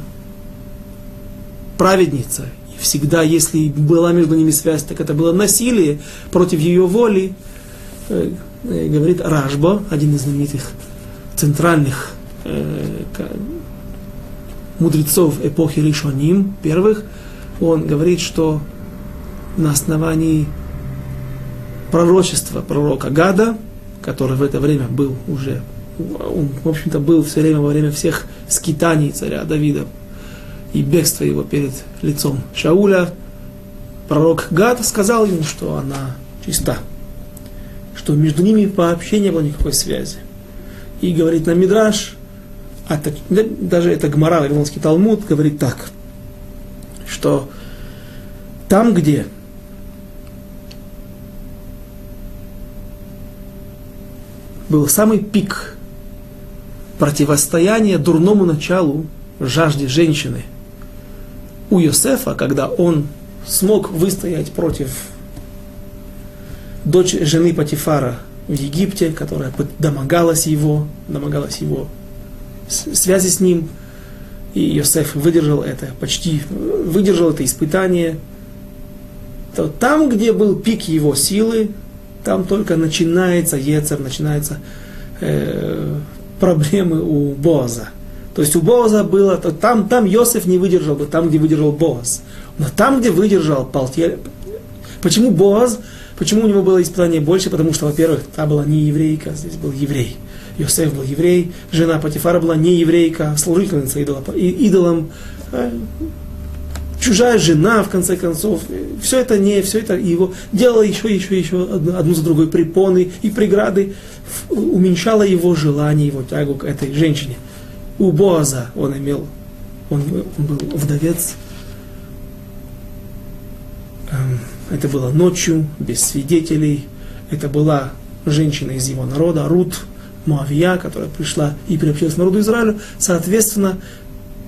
праведница, и всегда, если была между ними связь, так это было насилие против ее воли. Говорит Рашба, один из знаменитых центральных мудрецов эпохи Ришоним, первых, он говорит, что на основании пророчества пророка Гада, который в это время был уже, он, в общем-то, был все время во время всех скитаний царя Давида и бегства его перед лицом Шауля, пророк Гад сказал ему, что она чиста, что между ними вообще не было никакой связи. И говорит на Мидраш, даже это Гмара, Вавилонский Талмуд, говорит так, что там, где был самый пик противостояния дурному началу, жажде женщины, у Йосефа, когда он смог выстоять против дочь жены Потифара в Египте, которая домогалась его связи с ним, и Йосеф выдержал это испытание, то там, где был пик его силы, там только начинается Ецер, начинаются проблемы у Боаза. То есть у Боаза было, там Йосеф не выдержал бы, там, где выдержал Боаз. Но там, где выдержал Палтиэль, почему Боаз? Почему у него было испытание больше? Потому что, во-первых, та была не еврейка, здесь был еврей. Йосеф был еврей, жена Потифара была не еврейка, служительница идолам, чужая жена, в конце концов. Все это его делало еще одну за другой препоны и преграды, уменьшало его желание, его тягу к этой женщине. У Боаза он был вдовец. Это было ночью, без свидетелей. Это была женщина из его народа, Рут, Моавия, которая пришла и приобщилась к народу Израилю. Соответственно,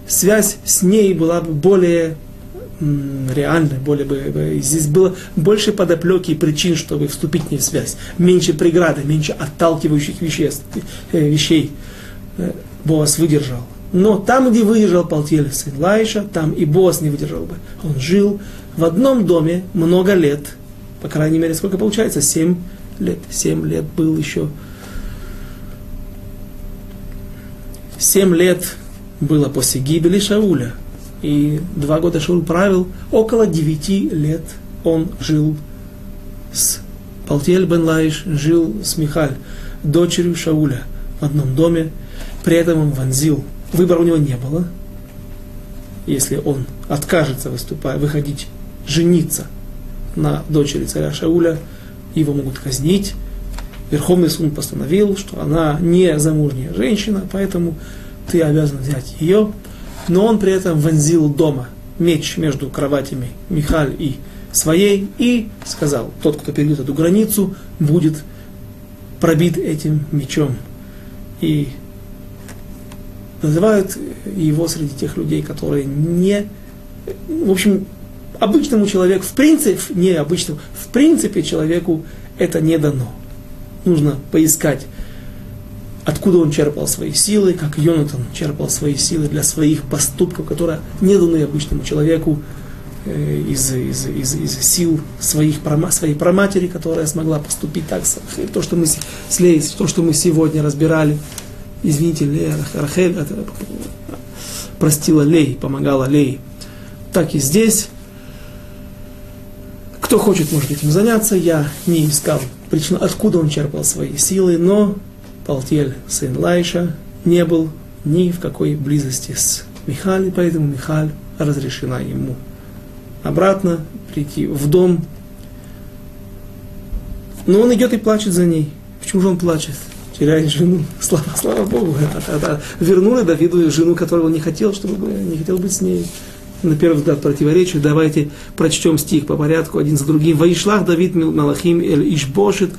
связь с ней была бы более реальной, здесь было больше подоплеки и причин, чтобы вступить в ней в связь. Меньше преграды, меньше отталкивающих вещей. Боаз выдержал. Но там, где выдержал Палтиэль, сын Лаиша, там и Боаз не выдержал бы. Он жил в одном доме много лет, по крайней мере, сколько получается? 7 лет. 7 лет был еще. 7 лет было после гибели Шауля. И 2 года Шауль правил. Около 9 лет он жил с Палтиэль бен Лаиш жил с Михаль, дочерью Шауля, в одном доме, при этом он вонзил. Выбора у него не было. Если он откажется выходить, жениться на дочери царя Шауля, его могут казнить. Верховный суд постановил, что она не замужняя женщина, поэтому ты обязан взять ее. Но он при этом вонзил дома меч между кроватями Михаль и своей и сказал, тот, кто перейдет эту границу, будет пробит этим мечом. И называют его среди тех людей, которые не... В общем, обычному человеку, в принципе человеку это не дано. Нужно поискать, откуда он черпал свои силы, как Йонатан черпал свои силы для своих поступков, которые не даны обычному человеку из сил своей праматери, которая смогла поступить так, то, что мы сегодня разбирали. Извините, Лея Рахель простила Лей, помогала Лей. Так и здесь. Кто хочет, может этим заняться. Я не искал причину, откуда он черпал свои силы, но Палтиэль, сын Лаиша, не был ни в какой близости с Михаль, поэтому Михаль разрешена ему обратно прийти в дом. Но он идет и плачет за ней. Почему же он плачет? Теряет жену. Слава Богу. Вернули Давиду жену, которую он не хотел быть с ней. На первый взгляд противоречие. Давайте прочтем стих по порядку, один за другим. «Ваишлах Давид Малахим эль Иш-бошет».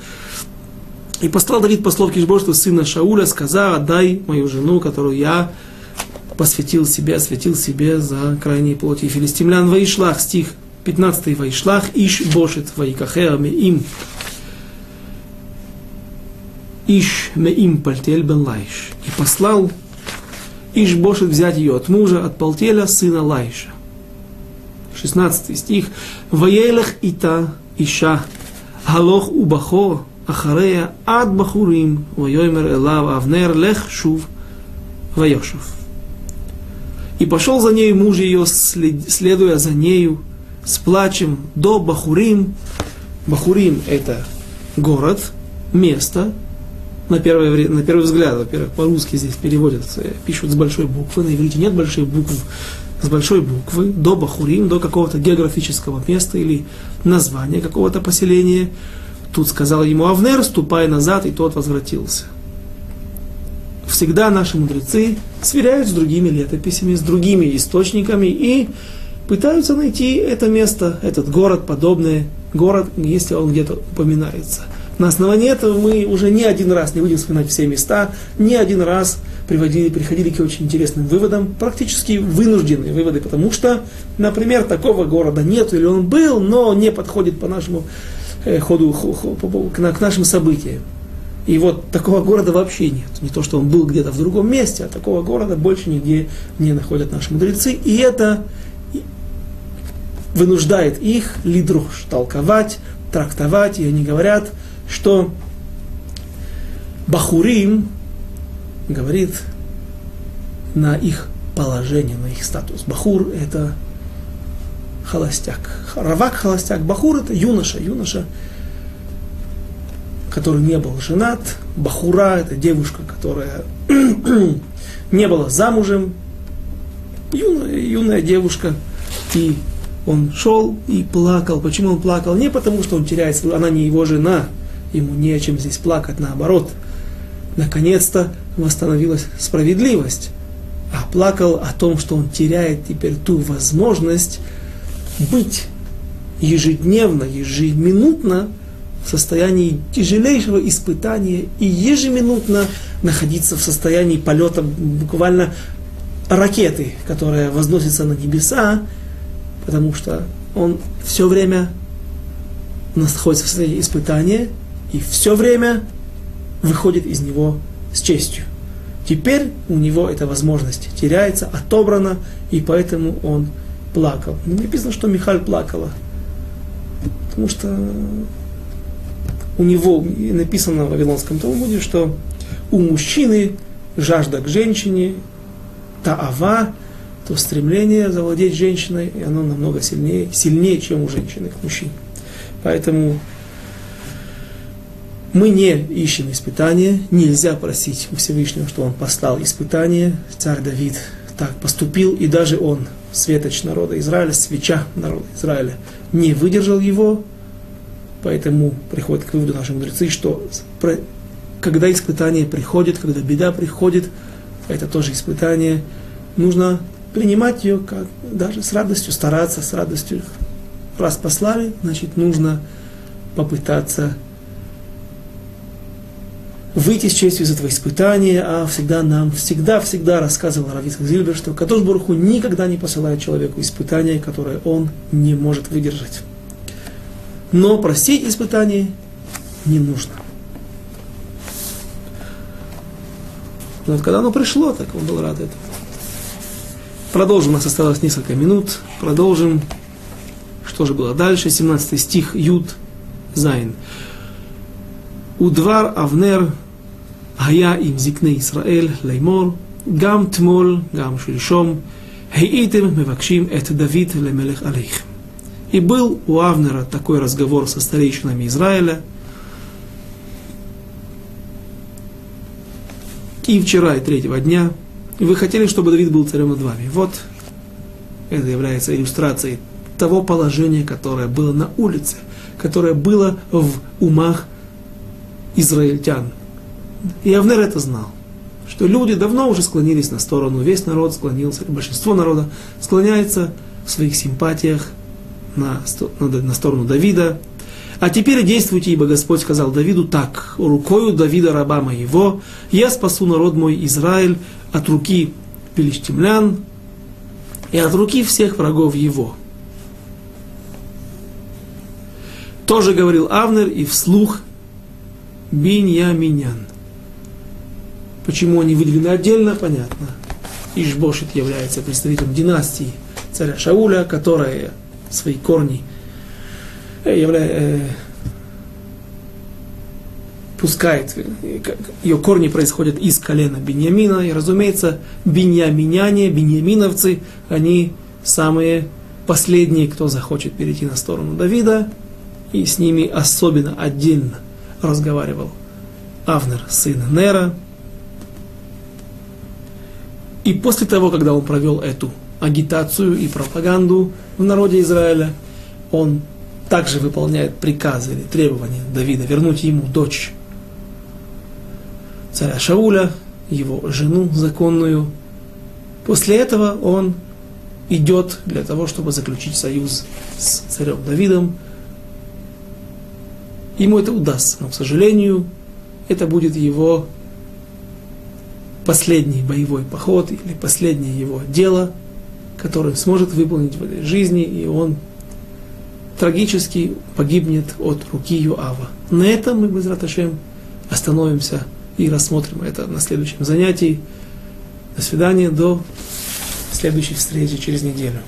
И послал Давид послов к Иш-бошету, сына Шауля, сказав: «Отдай мою жену, которую я освятил себе за крайней плоти филистимлян». Ваишлах, стих 15, Ваишлах, Иш-бошет, Ваикахеа меим. Иш меим Палтиэль бен Лаиш. И послал Иш-бошет взять ее от мужа, от Палтиэля, сына Лаиша. 16 стих. Ваелах ита иша, галох убахо, ахарея ад бахурим, вайоймер элав Авнер лех шув, вайошув. И пошел за нею муж ее, следуя за нею, с плачем до Бахурим. Бахурим – это город, место. На первый взгляд, во-первых, по-русски здесь переводят, пишут с большой буквы, на иврите нет больших букв, с большой буквы, до Бахурим, до какого-то географического места или названия какого-то поселения. Тут сказал ему Авнер: «Ступай назад», и тот возвратился. Всегда наши мудрецы сверяют с другими летописями, с другими источниками и пытаются найти это место, этот город, подобный город, если он где-то упоминается. На основании этого мы уже не один раз, не будем вспоминать все места, не один раз приходили к очень интересным выводам, практически вынужденные выводы, потому что, например, такого города нет, или он был, но не подходит по нашему ходу, к нашим событиям. И вот такого города вообще нет. Не то, что он был где-то в другом месте, а такого города больше нигде не находят наши мудрецы. И это вынуждает их лидрош толковать, трактовать. И они говорят, что Бахурим говорит на их положение, на их статус. Бахур – это холостяк. Равак – холостяк. Бахур – это юноша, который не был женат. Бахура – это девушка, которая не была замужем, юная девушка. И он шел и плакал. Почему он плакал? Не потому, что он теряет свою, она не его жена, ему нечем здесь плакать, наоборот. Наконец-то восстановилась справедливость. А плакал о том, что он теряет теперь ту возможность быть ежедневно, ежеминутно в состоянии тяжелейшего испытания и ежеминутно находиться в состоянии полета буквально ракеты, которая возносится на небеса, потому что он все время находится в состоянии испытания и все время выходит из него с честью. Теперь у него эта возможность теряется, отобрана, и поэтому он плакал. Не написано, что Михаль плакала, потому что у него написано в Вавилонском Талмуде, что у мужчины жажда к женщине, таава, то стремление завладеть женщиной, и оно намного сильнее, чем у женщины, к мужчине. Поэтому Мы не ищем испытания, нельзя просить у Всевышнего, что он послал испытания. Царь Давид так поступил, и даже он, светоч народа Израиля, свеча народа Израиля, не выдержал его. Поэтому приходит к выводу наши мудрецы, что когда испытание приходит, когда беда приходит, это тоже испытание, нужно принимать ее как, даже с радостью, стараться с радостью. Раз послали, значит, нужно попытаться выйти с честью из этого испытания, а всегда нам, всегда рассказывал Равиц Зильбер, что Кадош Барух Ху никогда не посылает человеку испытания, которое он не может выдержать. Но просить испытаний не нужно. Но вот когда оно пришло, так он был рад этому. Продолжим, у нас осталось несколько минут. Продолжим. Что же было дальше? 17 стих, Юд Зайн. Удвар Авнер Гая им зикне Исраэль леймор гам тмол гам шельшом хеитем мевакшим эт Давид лемелех алейх. И был у Авнера такой разговор со старейшинами Израиля. И вчера, и третьего дня вы хотели, чтобы Давид был царем над вами. Вот это является иллюстрацией того положения, которое было на улице, которое было в умах израильтян. И Авнер это знал, что люди давно уже склонились на сторону, весь народ склонился, большинство народа склоняется в своих симпатиях на сторону Давида. А теперь действуйте, ибо Господь сказал Давиду так: рукою Давида раба моего я спасу народ мой Израиль от руки филистимлян и от руки всех врагов его. Тоже говорил Авнер и вслух Биньяминян. Почему они выделены отдельно, понятно. Иш-бошет является представителем династии царя Шауля, которая свои корни пускает, ее корни происходят из колена Биньямина, и, разумеется, биньяминяне, биньяминовцы, они самые последние, кто захочет перейти на сторону Давида, и с ними особенно отдельно разговаривал Авнер, сын Нера. И после того, когда он провел эту агитацию и пропаганду в народе Израиля, он также выполняет приказы или требования Давида вернуть ему дочь царя Шауля, его жену законную. После этого он идет для того, чтобы заключить союз с царем Давидом. Ему это удастся, но, к сожалению, это будет его последний боевой поход или последнее его дело, которое сможет выполнить в этой жизни, и он трагически погибнет от руки Йоава. На этом мы, Безрат Ашем, остановимся и рассмотрим это на следующем занятии. До свидания, до следующей встречи через неделю.